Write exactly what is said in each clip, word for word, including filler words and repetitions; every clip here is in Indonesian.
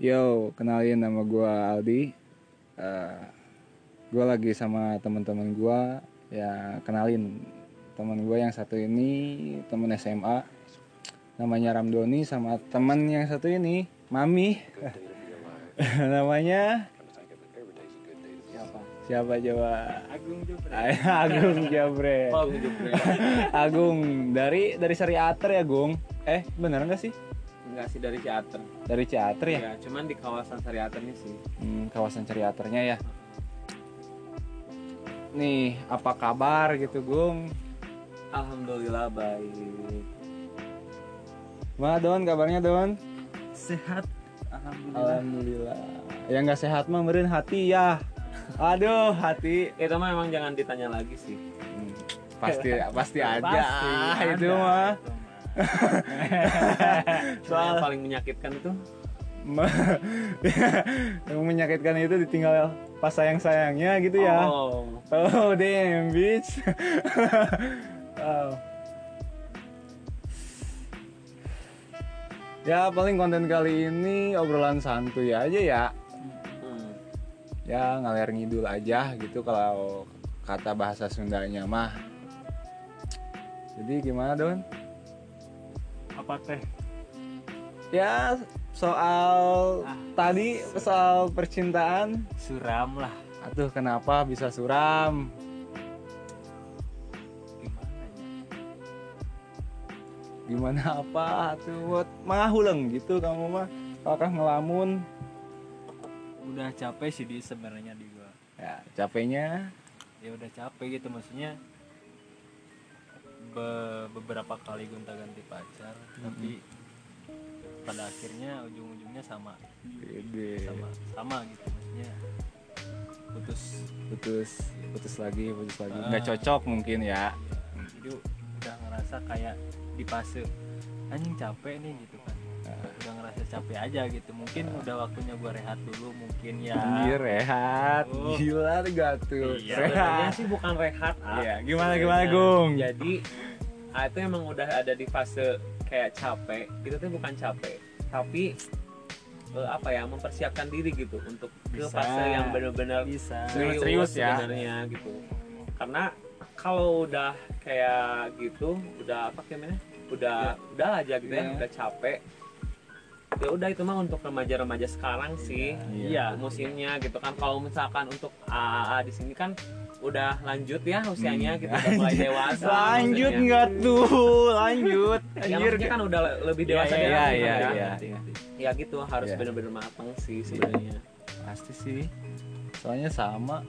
Yo, kenalin nama gue Aldi. uh, Gue lagi sama teman-teman gue. Ya, kenalin teman gue yang satu ini teman S M A, namanya Ramdoni, sama teman yang satu ini Mami. Namanya siapa? Siapa coba? Agung Jopre. Agung Jopre. Agung Jopre. Agung dari dari Ciater ya, Gung. Eh, benar nggak sih? Enggak sih, dari Ciater. Dari Ciater ya? Ya, cuman di kawasan Ciaternya sih. Hmm, kawasan Ciaternya ya. Nih, apa kabar gitu, Gung? Alhamdulillah baik. Wah, Don, kabarnya Don? Sehat, alhamdulillah. Alhamdulillah. Yang nggak sehat mah meureun hati ya. Aduh, hati. Itu mah emang jangan ditanya lagi sih. Hmm, pasti pasti aja. Pasti ah, itu mah. Soal yang paling menyakitkan tuh yang menyakitkan itu ditinggal pas sayang-sayangnya gitu ya. Oh, oh damn bitch. Oh. Ya paling konten kali ini obrolan santuy aja ya. Hmm. Ya ngalir ngidul aja gitu kalau kata bahasa Sundanya mah. Jadi gimana, Don? Apa teh? Ya soal ah, tadi suram. Soal percintaan suram lah. Aduh, kenapa bisa suram? Gimana ya? Gimana apa tuh? Buat mengahuleng gitu kamu mah. Apakah ngelamun? Udah capek sih di sebenarnya di gua. Ya, capeknya ya udah capek gitu maksudnya. Be- beberapa kali gonta-ganti pacar, mm-hmm. Tapi pada akhirnya ujung-ujungnya sama, Bebe. sama, sama gitu maksudnya putus, putus, putus lagi, putus lagi, uh, nggak cocok mungkin ya. Ya. Jadi udah ngerasa kayak di fase anjing capek nih gitu kan, uh. udah ngerasa capek aja gitu. Mungkin uh. udah waktunya gua rehat dulu mungkin ya. Iya rehat, oh. Gila gatul. Iya, rehat sih bukan rehat. Ah. Iya, gimana gimana Gung? Jadi ah, itu emang udah ada di fase kayak capek, itu tuh bukan capek, tapi eh, apa ya, mempersiapkan diri gitu untuk bisa, ke fase yang benar-benar serius, serius ya sebenarnya gitu. Karena kalau udah kayak gitu, udah apa namanya, udah ya. udah aja gitu ya, ya udah capek. Ya udah itu mah untuk remaja-remaja sekarang ya, sih, iya ya, musimnya gitu kan. Kalau misalkan untuk A A A di sini kan udah lanjut ya usianya, hmm, kita udah mulai dewasa. Lanjut nggak tuh, lanjut. Anjir ya, kan udah lebih dewasa ya. Ya ya ya, ya, ya. ya gitu harus ya. benar-benar matang sih sebenarnya. Pasti sih. Soalnya sama,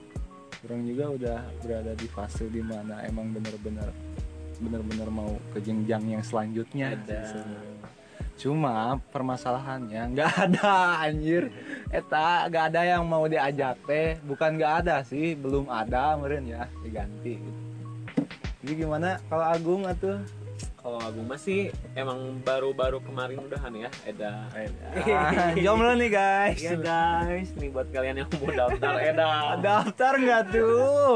orang juga udah berada di fase dimana emang benar-benar benar-benar mau ke jenjang yang selanjutnya. Cuma permasalahannya nggak ada anjir, eta nggak ada yang mau diajak teh, bukan nggak ada sih, belum ada meren ya diganti. Jadi gimana kalau Agung atuh? Kalau Agung masih emang baru-baru kemarin udahan ya, Eda. Ah, jomblo nih guys. Iya guys, nih buat kalian yang mau daftar Eda. Daftar nggak tuh?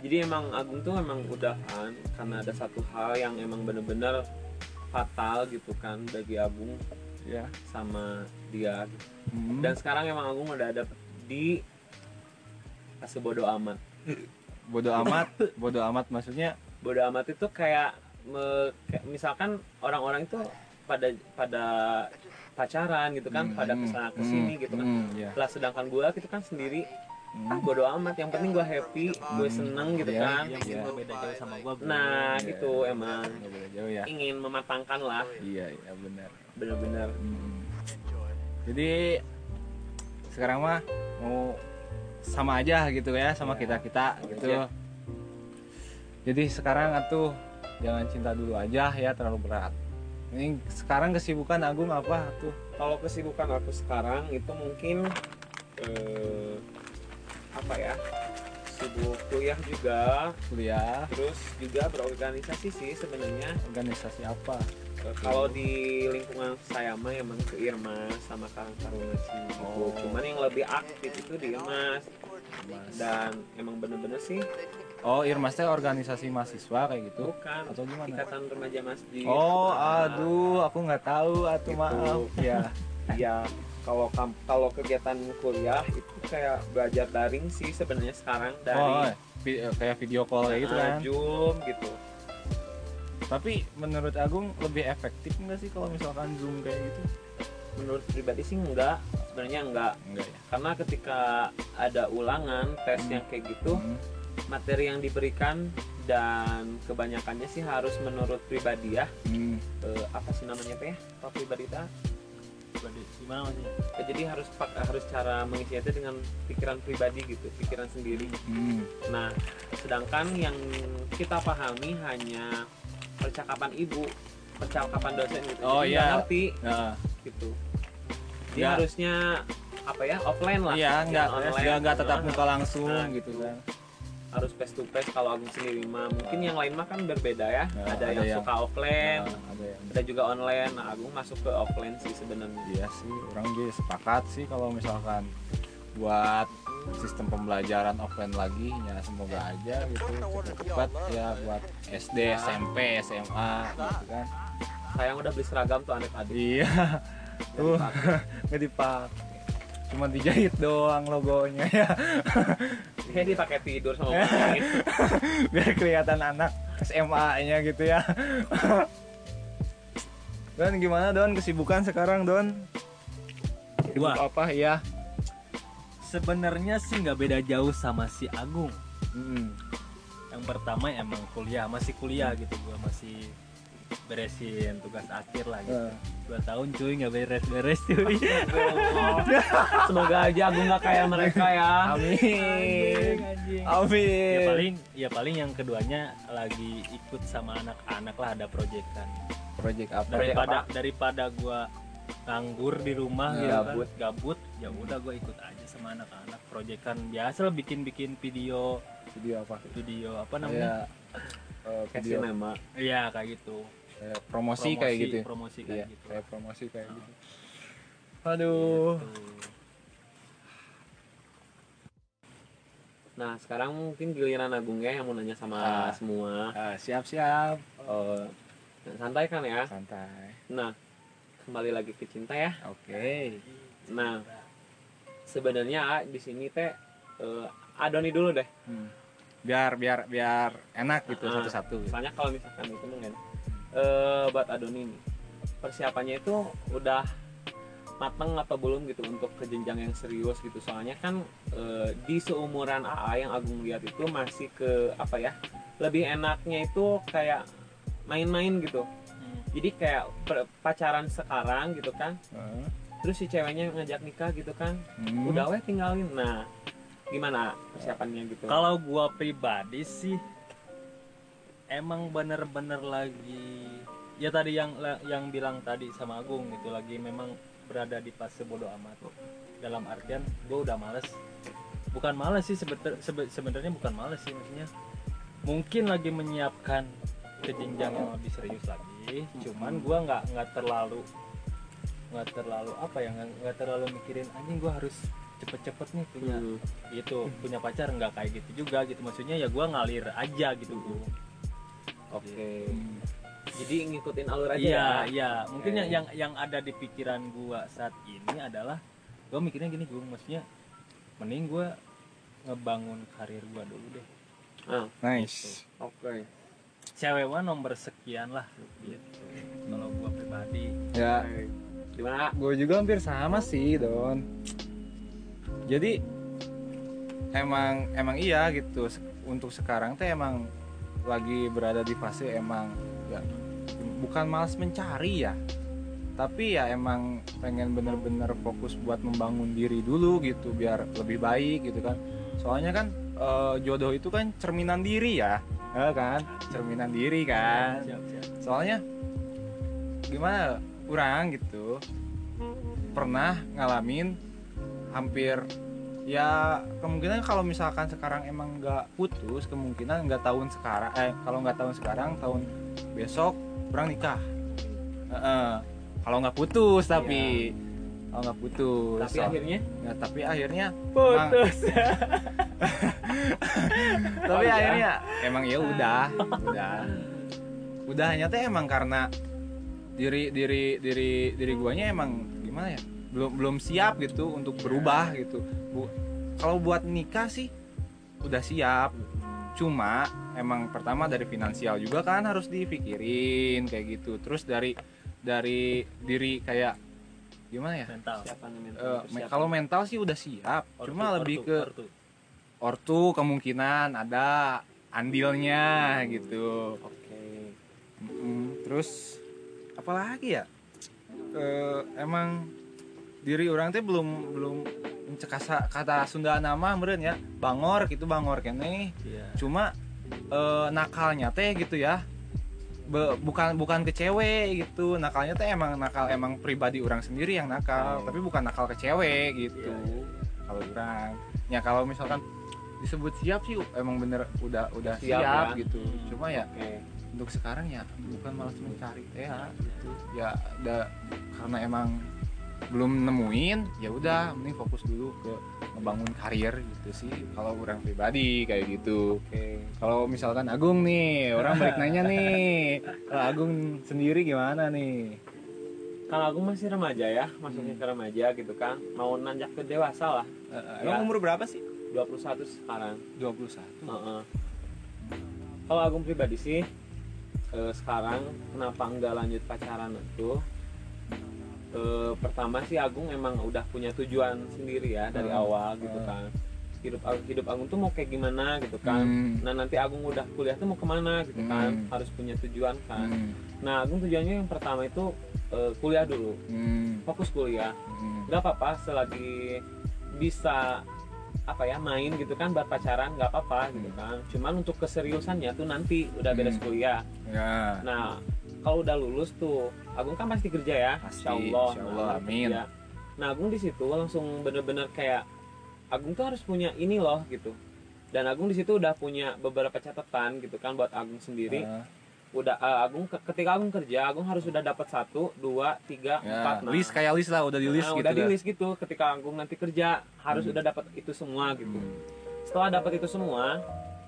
Jadi emang Agung tuh emang udahan karena ada satu hal yang emang bener-bener fatal gitu kan bagi Agung ya, sama dia gitu. Hmm. Dan sekarang emang Agung udah ada di fase bodo amat. Bodo amat, bodo amat maksudnya? Bodo amat itu kayak me, misalkan orang-orang itu pada pada pacaran gitu kan, hmm, pada kesana kesini hmm, gitu kan. Hmm, yeah. Lah sedangkan gue gitu kan sendiri. Ah bodo amat, yang penting gue happy, gue seneng gitu kan. Yang penting gue beda jauh sama gue. Nah ya, gitu emang jauh, ya. Ingin mematangkan lah. Iya iya benar. Benar-benar. Hmm. Jadi sekarang mah mau sama aja gitu ya sama ya, kita kita gitu. Ya. Jadi sekarang atuh jangan cinta dulu aja ya, terlalu berat. Ini sekarang kesibukan Agung apa tuh? Kalau kesibukan aku sekarang itu mungkin. Eh, apa ya, sibuk kuliah juga, kuliah terus juga berorganisasi sih sebenarnya. Organisasi apa? Kalau di lingkungan saya mah emang ke Irmas sama Karang Taruna sih. Oh. Cuman yang lebih aktif itu di Irmas. Irmas. Dan emang bener-bener sih. Oh, Irmasnya organisasi mahasiswa kayak gitu? Bukan. Atau gimana? Ikatan Remaja Masjid. Oh, aduh, aku nggak tahu, atuh gitu. Maaf ya. Iya. kalau kalau kegiatan kuliah itu kayak belajar daring sih sebenarnya sekarang, dari oh, kayak video call kayak gitu kan, Zoom gitu. Tapi menurut Agung lebih efektif nggak sih kalau misalkan Zoom kayak gitu? Menurut pribadi sih enggak, sebenarnya enggak. Enggak ya? Karena ketika ada ulangan, tes hmm. yang kayak gitu, hmm. materi yang diberikan dan kebanyakannya sih harus menurut pribadi ya. Hmm. E, apa sih namanya teh? Apa pribadi teh? Pribadi gimana maksudnya? E, jadi harus harus cara mengisinya itu dengan pikiran pribadi gitu, pikiran sendiri. Hmm. Nah, sedangkan yang kita pahami hanya percakapan ibu, percakapan dosen gitu. Oh jadi iya. Ngerti nah. gitu. Dia nggak. Harusnya apa ya, offline lah. Iya, nggak, nggak, nggak tetap muka langsung nah, gitu kan. Harus face to face. Kalau Agung sendiri mah mungkin nah. yang lain mah kan berbeda ya. Nah, ada, ada yang, yang suka offline, nah, ada, yang... ada juga online. Nah, Agung masuk ke offline sih sebenarnya. Iya sih, orang juga sepakat sih kalau misalkan buat sistem pembelajaran offline lagi ya, semoga aja gitu cukup cepat ya buat S D, ya. S M P, S M A gitu kan. Sayang udah beli seragam tuh anak-anak. Iya. Tuh nggak dipakai, cuma dijahit doang logonya ya. Kayak dipakai tidur sama main. Biar kelihatan anak S M A-nya gitu ya. Don, gimana Don kesibukan sekarang Don? Dua apa ya? Sebenarnya sih nggak beda jauh sama si Agung. Hmm. Yang pertama emang kuliah, masih kuliah gitu, gua masih beresin tugas akhir lah gitu. Dua tahun cuy nggak beres-beres cuy. Semoga aja Agung nggak kayak mereka ya. Amin. Amin. Amin. Ya paling, ya paling yang keduanya lagi ikut sama anak-anak lah, ada proyekan. Proyek apa? Daripada apa? Daripada gua nganggur di rumah gitu kan, gabut, gabut ya udah gue ikut aja sama anak-anak proyekan biasa, bikin-bikin video video apa video apa namanya ya, uh, video nama iya kayak gitu, kayak promosi, promosi kayak gitu promosi kayak ya, gitu kayak promosi kayak oh. gitu aduh gitu. Nah sekarang mungkin giliran Agung ya yang mau nanya sama ah, semua ah, siap-siap uh, santai kan ya santai. Nah kembali lagi ke cinta ya. Oke. Okay. Nah, sebenarnya di sini teh uh, Adoni dulu deh. Hmm. Biar biar biar enak gitu uh, satu-satu. Soalnya kalau misalkan itu mungkin uh, buat Adoni nih, persiapannya itu udah matang atau belum gitu untuk ke jenjang yang serius gitu. Soalnya kan uh, di seumuran A A yang Agung lihat itu masih ke apa ya? Lebih enaknya itu kayak main-main gitu. Jadi kayak pacaran sekarang gitu kan, uh. terus si ceweknya ngajak nikah gitu kan, hmm. udah weh tinggalin. Nah, gimana persiapannya gitu? Kalau gua pribadi sih, emang bener-bener lagi, ya tadi yang yang bilang tadi sama Agung gitu, lagi memang berada di fase bodo amat loh. Dalam artian, gua udah males. Bukan males sih sebenernya, sebenernya bukan males sih maksudnya. Mungkin lagi menyiapkan ke jenjang yang lebih serius lagi, cuman gue nggak nggak terlalu nggak terlalu apa ya nggak terlalu mikirin anjing gue harus cepet-cepet nih punya uh. itu punya pacar, nggak kayak gitu juga gitu, maksudnya ya gue ngalir aja gitu. uh. Oke. Okay. Hmm. Jadi ngikutin alur aja. Iya iya. Ya. Mungkin okay. yang yang ada di pikiran gue saat ini adalah gue mikirnya gini, gue maksudnya mending gue ngebangun karir gue dulu deh. Uh. Nice. Oke. Okay. Cewek mah nomor sekian lah gitu. Kalau gua pribadi ya gimana? Gua juga hampir sama sih Don. Jadi emang emang iya gitu, untuk sekarang tuh emang lagi berada di fase emang ya, bukan malas mencari ya, tapi ya emang pengen bener-bener fokus buat membangun diri dulu gitu biar lebih baik gitu kan. Soalnya kan e, jodoh itu kan cerminan diri ya. Eh, kan cerminan diri kan, siap, siap. Soalnya gimana kurang gitu pernah ngalamin hampir ya, kemungkinan kalau misalkan sekarang emang nggak putus, kemungkinan nggak tahun sekarang eh kalau nggak tahun sekarang tahun besok kurang nikah. e -e, kalau nggak putus tapi ya. Kalau nggak putus tapi so, akhirnya ya, tapi akhirnya putus emang, tapi oh, akhirnya ya? Emang ya udah udah udahnya teh emang karena diri diri diri diri guanya emang gimana ya, belum belum siap gitu untuk berubah gitu. Bu, kalau buat nikah sih udah siap, cuma emang pertama dari finansial juga kan harus dipikirin kayak gitu, terus dari dari diri kayak gimana ya, mental, uh, kalau mental sih udah siap, ortu, cuma ortu, lebih ke ortu. ortu kemungkinan ada andilnya hmm. gitu. Oke. Okay. Mm-hmm. Terus apalagi ya, uh, emang diri orang teh belum belum mencekasa kata Sunda nama meren ya, bangor gitu, bangor kene. Yeah. Cuma e, nakalnya teh gitu ya, Be, bukan bukan ke cewek gitu, nakalnya teh emang nakal, emang pribadi orang sendiri yang nakal, oh. tapi bukan nakal ke cewek gitu. Yeah. Kalau orang, ya kalau misalkan disebut siap sih emang bener udah udah siap, siap ya. Gitu. Cuma ya okay. untuk sekarang ya bukan malas mencari teh ya, gitu. Ya da, karena emang belum nemuin, ya udah mending fokus dulu ke membangun karir gitu sih kalau orang pribadi kayak gitu. Oke. Kalau misalkan Agung nih, orang balik nanya nih, kalau Agung sendiri gimana nih? Kalau Agung masih remaja ya, masuknya ke remaja gitu kan, mau nanjak ke dewasa lah. Emang umur berapa sih? dua puluh satu sekarang. dua puluh satu Uh-uh. Kalau Agung pribadi sih eh, sekarang kenapa enggak lanjut pacaran itu? E, pertama sih Agung emang udah punya tujuan sendiri ya dari hmm. awal gitu kan, hidup hidup Agung tuh mau kayak gimana gitu kan. hmm. Nah nanti Agung udah kuliah tuh mau kemana gitu hmm. kan, harus punya tujuan kan. hmm. Nah Agung tujuannya yang pertama itu e, kuliah dulu, hmm. fokus kuliah. hmm. Gak apa-apa selagi bisa apa ya main gitu kan, buat pacaran gak apa-apa gitu kan, cuman untuk keseriusannya tuh nanti udah beres kuliah. yeah. Nah kalau udah lulus tuh, Agung kan pasti kerja ya, pasti, insyaallah, insyaallah nah, amin. Kerja. Nah Agung di situ langsung bener-bener kayak Agung tuh harus punya ini loh gitu. Dan Agung di situ udah punya beberapa catatan gitu kan buat Agung sendiri. Uh. Udah uh, Agung ketika Agung kerja, Agung harus udah dapat satu, dua, tiga, ya, empat. Nah, list kayak list lah, udah di list nah, gitu. Udah di list gitu. Ketika Agung nanti kerja harus hmm. udah dapat itu semua gitu. Hmm. Setelah dapat itu semua,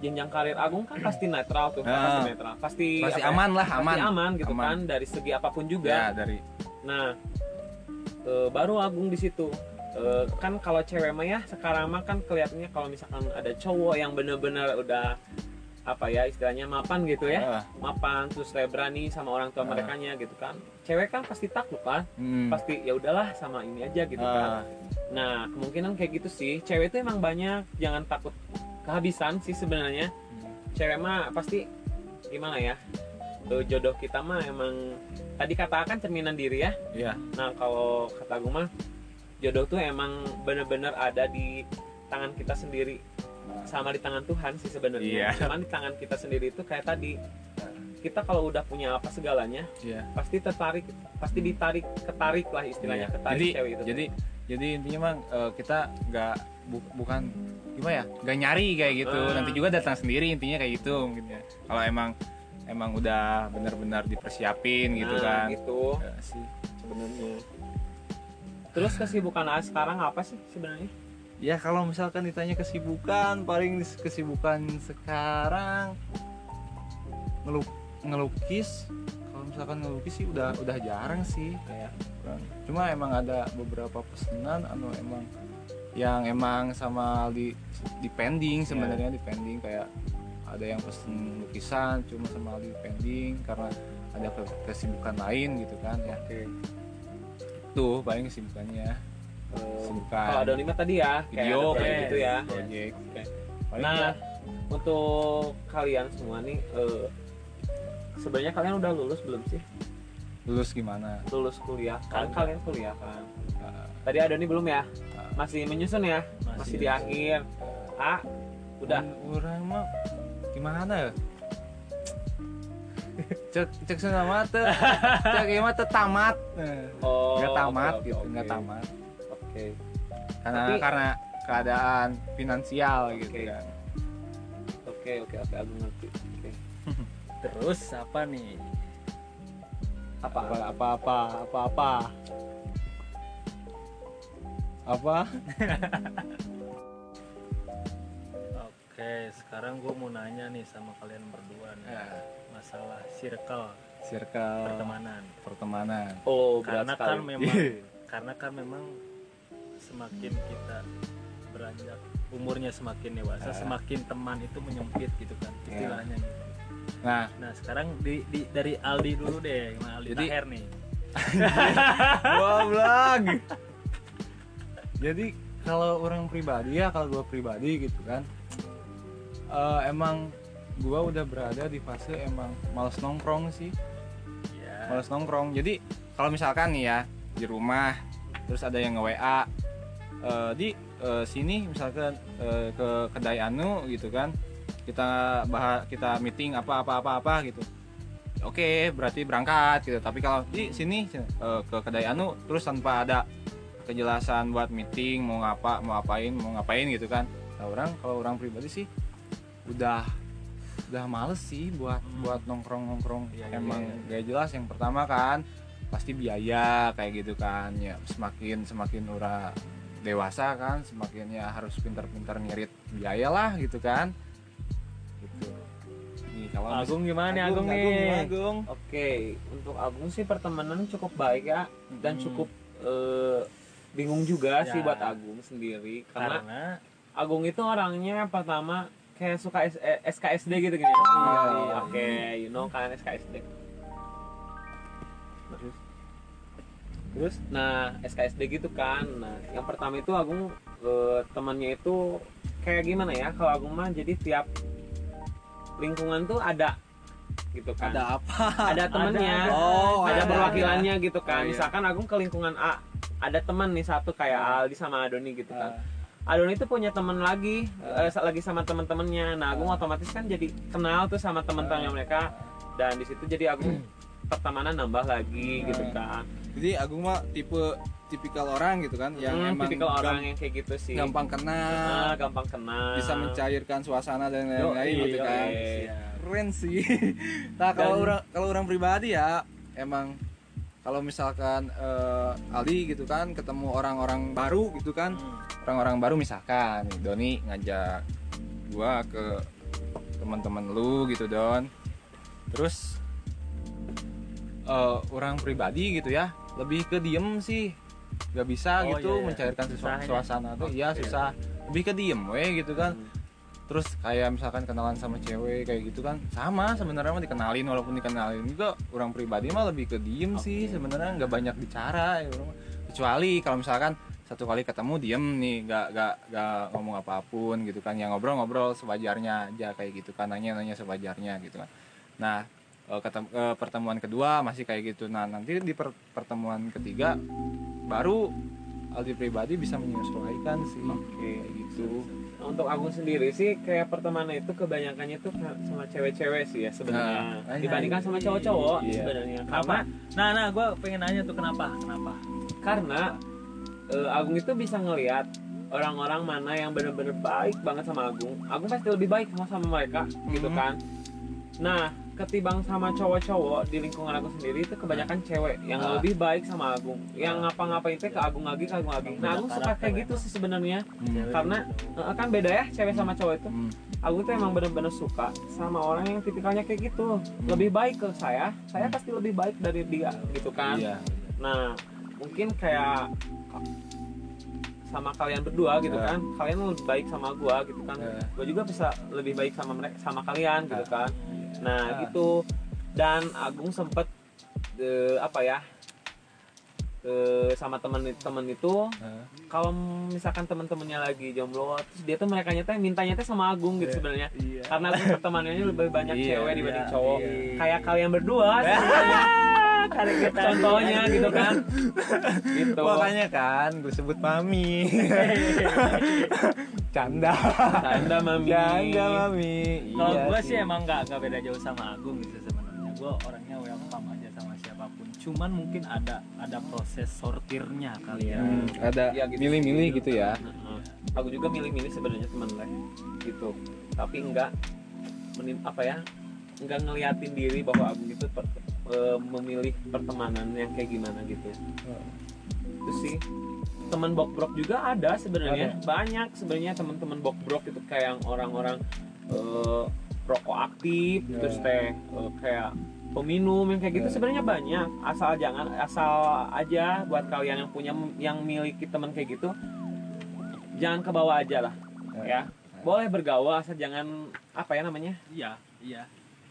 jenjang karir Agung kan pasti netral tuh, nah, pasti netral, pasti, pasti ya, aman lah, aman, pasti aman gitu aman. Kan dari segi apapun juga. Ya, dari. Nah, e, baru Agung di situ e, kan kalau cewek mah ya sekarang mah kan kelihatannya kalau misalkan ada cowok yang benar-benar udah apa ya istilahnya mapan gitu ya, uh. mapan terus berani sama orang tua uh. merekanya gitu kan, cewek kan pasti takut kan, hmm. pasti ya udahlah sama ini aja gitu uh. kan. Nah kemungkinan kayak gitu sih, cewek itu emang banyak, jangan takut kehabisan sih sebenarnya. Cewek mah pasti gimana ya, jodoh kita mah emang tadi katakan cerminan diri ya. Iya. Nah kalau kata gue mah jodoh tuh emang bener-bener ada di tangan kita sendiri, sama di tangan Tuhan sih sebenarnya. Iya. Cuman di tangan kita sendiri itu kayak tadi, kita kalau udah punya apa segalanya, iya. pasti tertarik, pasti ditarik, ketarik lah istilahnya, iya. ketarik jadi, cewek itu. Jadi, jadi intinya mah kita nggak bu, bukan gimana ya, gak nyari kayak gitu, hmm. nanti juga datang sendiri intinya kayak gitu mungkin ya. Kalau emang emang udah benar-benar dipersiapin nah, gitu kan gitu ya, sih sebenarnya. Terus kesibukan A sekarang apa sih sebenarnya ya? Kalau misalkan ditanya kesibukan, paling kesibukan sekarang ngeluk ngelukis. Kalau misalkan ngelukis sih udah udah jarang sih kayak, cuma emang ada beberapa pesanan anu emang yang emang sama di di pending sebenarnya, yeah. di pending kayak ada yang pesen lukisan cuma sama di pending karena ada kesibukan lain gitu kan ya. Oke. Okay. Tuh paling kesibukannya. Kesibukan. Kalau ada lima tadi ya, video kayak, kayak gitu ya. Project. Okay. Nah, untuk kalian semua nih eh, sebenarnya kalian udah lulus belum sih? Lulus gimana? Lulus kuliah. Kan kalian kuliah kan. Tadi ada nih belum ya? Masih menyusun ya? Masih, Masih di akhir. A, udah. Orang mah gimana ya? Cek cek sama teh. Cek ieu mah teh tamat. Oh, enggak tamat okay, gitu, enggak okay. tamat. Oke. Okay. Karena Tapi, karena keadaan finansial okay. gitu kan. Oke, oke, oke, aku ngerti. Oke. Okay. Terus apa nih? Apa apa apa apa apa? apa? Apa? Oke, sekarang gue mau nanya nih sama kalian berdua nih, ya. Masalah circle, circle pertemanan, pertemanan. Oh, karena kan memang karena kan memang semakin kita beranjak umurnya semakin dewasa, uh. semakin teman itu menyempit gitu kan istilahnya. Yeah. Nah, nah sekarang di, di, dari Aldi dulu deh, nah, Aldi Jadi, Taher nih. Goblok. Jadi kalau orang pribadi ya, kalau gue pribadi gitu kan, uh, emang gue udah berada di fase emang males nongkrong sih, yeah. males nongkrong. Jadi kalau misalkan nih ya di rumah, terus ada yang nge-W A uh, di uh, sini misalkan uh, ke kedai anu gitu kan, kita bahas, kita meeting apa apa apa apa gitu. Oke, berarti berangkat gitu. Tapi kalau di sini uh, ke kedai anu terus tanpa ada kejelasan buat meeting mau ngapa mau ngapain mau ngapain gitu kan. Nah, orang kalau orang pribadi sih udah udah males sih buat hmm. buat nongkrong-nongkrong ya, emang ya, ya. gak jelas. Yang pertama kan pasti biaya kayak gitu kan ya, semakin semakin ura dewasa kan semakinnya harus pintar-pintar ngirit biaya lah gitu kan gitu. Nih, kalau Agung mis- gimana Agung, Agung nih Agung, Agung. Oke okay. Untuk Agung sih pertemanan cukup baik ya dan hmm. cukup eh, bingung juga ya. sih buat Agung sendiri karena, karena Agung itu orangnya pertama kayak suka S K S D gitu gini. Oh, iya, iya. Oke, okay, you know kan S K S D. Terus, terus, nah S K S D gitu kan. Nah, yang pertama itu Agung eh, temannya itu kayak gimana ya? Kalau Agung mah jadi tiap lingkungan tuh ada gitu kan. Ada apa? Ada temannya. Oh, ada, ada perwakilannya ada. Gitu kan. Oh, iya. Misalkan Agung ke lingkungan A, ada teman nih satu kayak oh. Aldi sama Adoni gitu kan. Uh. Adoni itu punya teman lagi, uh. eh, lagi sama teman-temannya. Nah, Agung otomatis kan jadi kenal tuh sama teman-temannya mereka, dan di situ jadi Agung hmm. pertemanan nambah lagi hmm. gitu kan. Jadi Agung mah tipe tipikal orang gitu kan, yang hmm, emang tipikal orang gamp- yang kayak gitu sih. Gampang kenal, gampang kenal, bisa mencairkan suasana dan lain-lain yo, gitu yo, kan. Yo, keren sih. Nah, kalau orang kalau orang pribadi ya emang kalau misalkan uh, Aldi gitu kan ketemu orang-orang baru gitu kan, hmm. orang-orang baru misalkan Doni ngajak gua ke teman-teman lu gitu Don, terus uh, orang pribadi gitu ya lebih ke diem sih, nggak bisa oh, gitu iya, iya. mencairkan susah, suasana tuh, iya susah iya. lebih ke diem weh gitu kan. Hmm. Terus kayak misalkan kenalan sama cewek kayak gitu kan sama sebenarnya mah dikenalin walaupun dikenalin juga orang pribadi mah lebih ke diem okay. sih sebenarnya nggak banyak bicara ya, kecuali kalau misalkan satu kali ketemu diem nih nggak nggak nggak ngomong apapun gitu kan, yang ngobrol-ngobrol sewajarnya aja kayak gitu kan, nanya-nanya sewajarnya gitu kan. Nah ketem- ke pertemuan kedua masih kayak gitu. Nah nanti di per- pertemuan ketiga baru Aldi pribadi bisa menyesuaikan sih okay. kayak gitu. Untuk Agung sendiri sih kayak pertemanan itu kebanyakannya tuh sama cewek-cewek sih ya sebenarnya nah, dibandingkan sama cowok-cowok iya. sebenarnya. Kenapa? Nah, nah gue pengen nanya tuh kenapa? Kenapa? Karena kenapa? Uh, Agung itu bisa ngelihat orang-orang mana yang benar-benar baik banget sama Agung. Agung pasti lebih baik sama sama mereka, mm-hmm. gitu kan. Nah, ketimbang sama cowok-cowok di lingkungan Agung sendiri itu kebanyakan cewek yang ah. lebih baik sama Agung, yang ngapa-ngapain itu ke Agung lagi, ke Agung lagi. Nah Agung suka kayak gitu sih sebenarnya, hmm. karena kan beda ya cewek sama cowok itu. Hmm. Agung tuh emang benar-benar suka sama orang yang tipikalnya kayak gitu, hmm. lebih baik ke saya, saya pasti lebih baik dari dia, gitu kan. Iya. Nah mungkin kayak sama kalian berdua gitu yeah. kan, kalian lebih baik sama gua gitu kan, yeah. gua juga bisa lebih baik sama mereka, sama kalian yeah. gitu kan. Nah, nah gitu. Dan Agung sempet uh, apa ya uh, sama teman-teman itu uh. kalau misalkan teman-temannya lagi jomblo terus dia tuh merekanya tuh mintanya tuh sama Agung gitu yeah. sebenarnya yeah. karena Agung pertemanannya lebih banyak yeah. cewek dibanding yeah. cowok yeah. kayak yeah. kalian berdua contohnya gitu kan gitu. Makanya kan gue sebut Mami. Canda Canda Mami Canda Mami Kalau iya gue sih, sih emang gak, gak beda jauh sama Agung gitu sebenarnya. Gue orangnya welcome aja sama siapapun. Cuman mungkin ada ada proses sortirnya kali ya hmm, ada ya, gitu, milih-milih gitu, gitu ya uh-huh. Aku juga milih-milih sebenarnya teman lah gitu. Tapi enggak menim, apa ya enggak ngeliatin diri bahwa Agung itu per, uh, memilih pertemanan yang kayak gimana gitu uh. Itu sih teman bokbrok juga ada sebenarnya, banyak sebenarnya teman-teman bokbrok itu kayak yang orang-orang uh, rokok aktif yeah. terus teh uh, kayak peminum yang kayak gitu sebenarnya banyak, asal jangan asal aja buat kalian yang punya yang miliki teman kayak gitu, jangan ke bawah aja lah ya, boleh bergaul asal jangan apa ya namanya, iya iya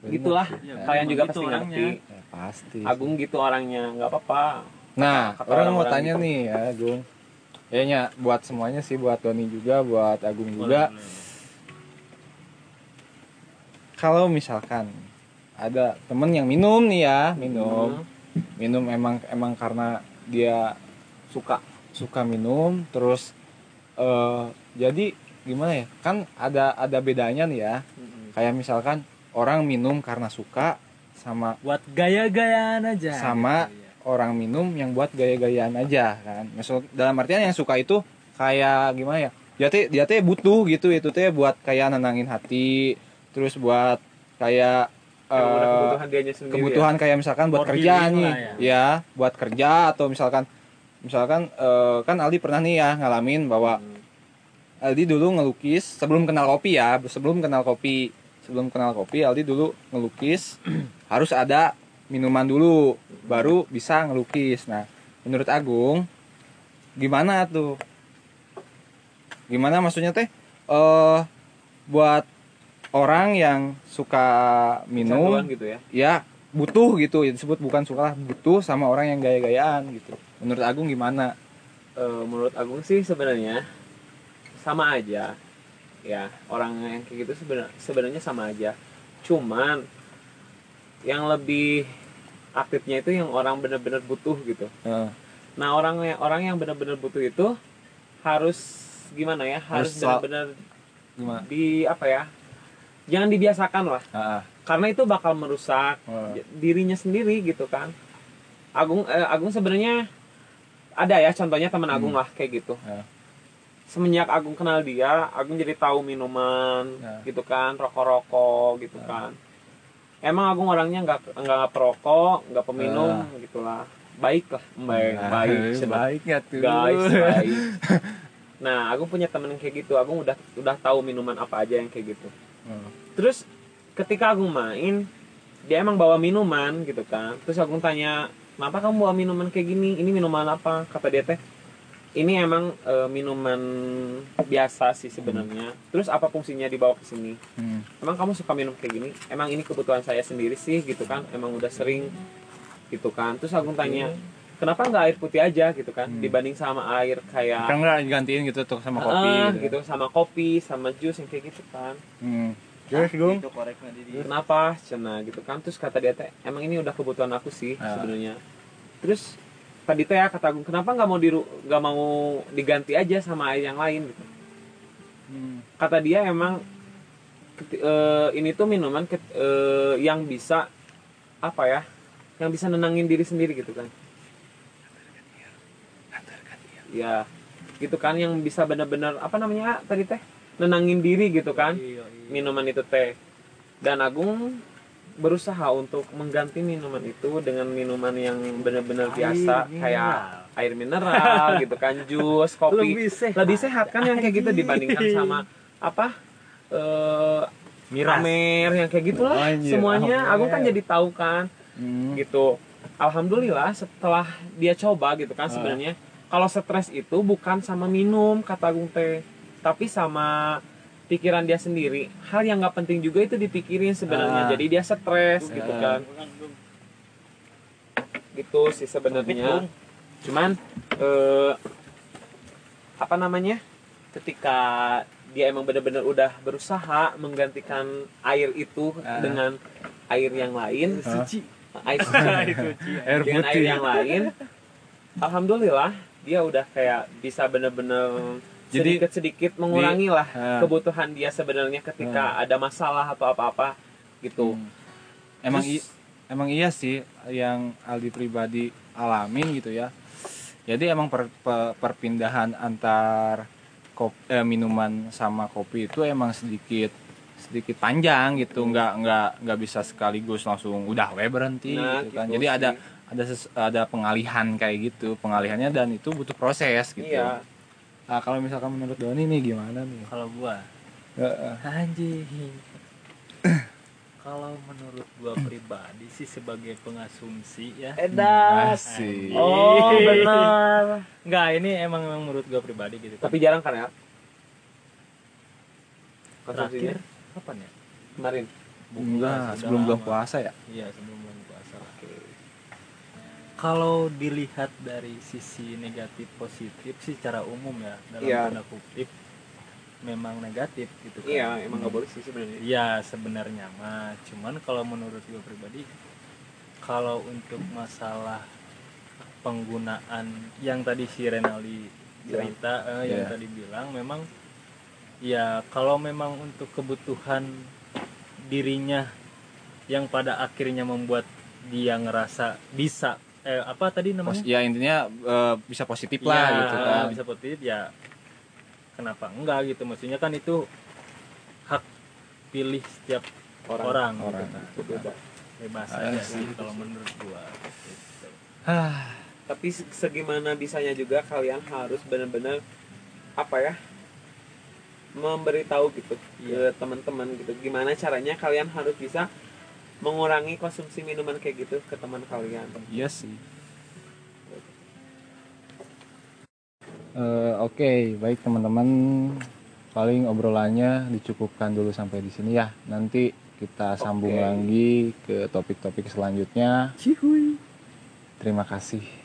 gitulah ya, kalian juga gitu pasti orangnya. Ngerti ya, pasti Agung gitu orangnya, nggak apa-apa. Nah orang, orang mau tanya gitu nih ya Agung ya, ya buat semuanya sih, buat Doni juga, buat Agung juga. Boleh, boleh. Kalau misalkan ada temen yang minum nih ya, minum hmm. minum emang emang karena dia suka suka minum terus uh, jadi gimana ya, kan ada ada bedanya nih ya, hmm. kayak misalkan orang minum karena suka sama buat gaya-gayaan aja, sama gaya. Orang minum yang buat gaya-gayaan aja kan. Maksud dalam artian yang suka itu kayak gimana ya, dia teh dia teh butuh gitu, itu teh buat kayak nenangin hati, terus buat kayak ya, uh, kebutuhan dianya sendiri, kebutuhan ya? Kayak misalkan buat kerjaan nih ya. Ya buat kerja atau misalkan misalkan uh, kan Aldi pernah nih ya ngalamin bahwa hmm. Aldi dulu ngelukis sebelum kenal kopi ya, sebelum kenal kopi sebelum kenal kopi Aldi dulu ngelukis harus ada minuman dulu baru bisa ngelukis. Nah menurut Agung gimana tuh, gimana maksudnya teh uh, buat orang yang suka minum gitu ya, ya butuh gitu, disebut bukan suka lah, butuh sama orang yang gaya-gayaan gitu. Menurut Agung gimana? Uh, menurut Agung sih sebenarnya sama aja ya, orang yang kayak gitu sebenarnya sebenarnya sama aja, cuman yang lebih aktifnya itu yang orang benar-benar butuh gitu. Uh. Nah orang orang yang benar-benar butuh itu harus gimana ya, harus, harus benar-benar di apa ya, jangan dibiasakan lah, uh. karena itu bakal merusak uh. dirinya sendiri gitu kan. Agung eh, Agung sebenarnya ada ya contohnya teman Agung hmm. lah kayak gitu. Uh. Semenjak Agung kenal dia, Agung jadi tahu minuman, ya. Gitu kan, rokok-rokok, gitu ya. Kan. Emang Agung orangnya nggak nggak perokok, nggak peminum, ya. Gitulah, baik lah, baik, nah, baik, baik ya tuh, guys, baik. Nah, Agung punya temen yang kayak gitu, Agung udah udah tahu minuman apa aja yang kayak gitu. Ya. Terus ketika Agung main, dia emang bawa minuman, gitu kan. Terus Agung tanya, kenapa kamu bawa minuman kayak gini? Ini minuman apa? Kata dia teh, ini emang e, minuman biasa sih sebenarnya. Hmm. Terus apa fungsinya dibawa ke sini? Hmm. Emang kamu suka minum kayak gini? Emang ini kebutuhan saya sendiri sih, gitu kan? Emang udah sering, gitu kan? Terus Agung tanya, kenapa nggak air putih aja, gitu kan? Hmm. Dibanding sama air kayak, kan nggak digantiin gitu tuh sama kopi, uh, gitu. gitu, sama kopi, sama jus yang kayak gitu kan? Hmm. Nah, Jus, gitu, koreknya jadi. Kenapa? Cena, gitu kan? Terus kata dia teh, emang ini udah kebutuhan aku sih ah. sebenarnya. Terus tadi teh ya kata Agung, kenapa nggak mau diru nggak mau diganti aja sama air yang lain gitu. Hmm. Kata dia emang e, ini tuh minuman ke, e, yang bisa apa ya, yang bisa nenangin diri sendiri gitu kan. Ya gitu kan, yang bisa benar-benar apa namanya tadi teh, nenangin diri gitu kan, minuman itu teh. Dan Agung berusaha untuk mengganti minuman itu dengan minuman yang benar-benar biasa mineral. Kayak air mineral gitu kan, jus, kopi, lebih sehat, lebih sehat kan yang kayak gitu dibandingkan sama apa eh Amer yang kayak gitulah. Anjir, semuanya Agung kan jadi tahu kan. Hmm. Gitu. Alhamdulillah setelah dia coba gitu kan, sebenarnya kalau stres itu bukan sama minum kata Agung teh, tapi sama pikiran dia sendiri, hal yang nggak penting juga itu dipikirin sebenarnya, ah. jadi dia stres gitu kan, gitu sih sebenarnya. Cuman eh, apa namanya, ketika dia emang benar-benar udah berusaha menggantikan air itu ah. dengan air yang lain, ah. air suci, dengan air yang lain, alhamdulillah dia udah kayak bisa benar-benar sedikit-sedikit mengurangi lah uh, kebutuhan dia sebenarnya ketika uh, ada masalah atau apa-apa gitu. Hmm. Emang Terus, i, emang iya sih yang Aldi pribadi alamin gitu ya. Jadi emang per, per, perpindahan antar kopi, eh, minuman sama kopi itu emang sedikit sedikit panjang gitu. Hmm. Nggak nggak nggak bisa sekaligus langsung udah we berhenti nah, gitu kan. Gitu Jadi sih. ada ada ses, ada pengalihan kayak gitu, pengalihannya dan itu butuh proses gitu. Iya. Nah, kalau misalkan menurut Doni nih gimana nih? Kalau gua, uh, uh. anjing. Kalau menurut gua pribadi sih sebagai pengasumsi ya. Edas. Oh benar. Enggak, ini emang, emang menurut gua pribadi gitu. Tapi jarang kan ya? Konsumsinya? Kapan ya? Kemarin. Enggak, sebelum bulan puasa ya? Iya, sebelum bulan puasa. Oke. Kalau dilihat dari sisi negatif positif sih secara umum ya, dalam ya. Tanda kutip memang negatif gitu kan. Iya, emang nggak boleh sih sebenarnya. Iya, sebenarnya mah. Cuman kalau menurut gue pribadi, kalau untuk masalah penggunaan yang tadi si Renaldi cerita, yeah. eh, yang yeah. tadi bilang, memang ya kalau memang untuk kebutuhan dirinya yang pada akhirnya membuat dia ngerasa bisa, eh, apa tadi namanya? Pos- ya intinya uh, bisa positif ya, lah gitu kan. Bisa positif ya. Kenapa enggak gitu, maksudnya kan itu hak pilih setiap orang, orang, orang gitu kan. Bebas aja sih kalau menurut gua gitu. Tapi segimana bisanya juga kalian harus benar-benar apa ya, memberitahu gitu yeah. ke teman-teman gitu, gimana caranya kalian harus bisa mengurangi konsumsi minuman kayak gitu ke teman kalian. Iya yes. sih. Uh, Oke, okay. Baik teman-teman, paling obrolannya dicukupkan dulu sampai di sini ya. Nanti kita sambung okay. lagi ke topik-topik selanjutnya. Cihuy. Terima kasih.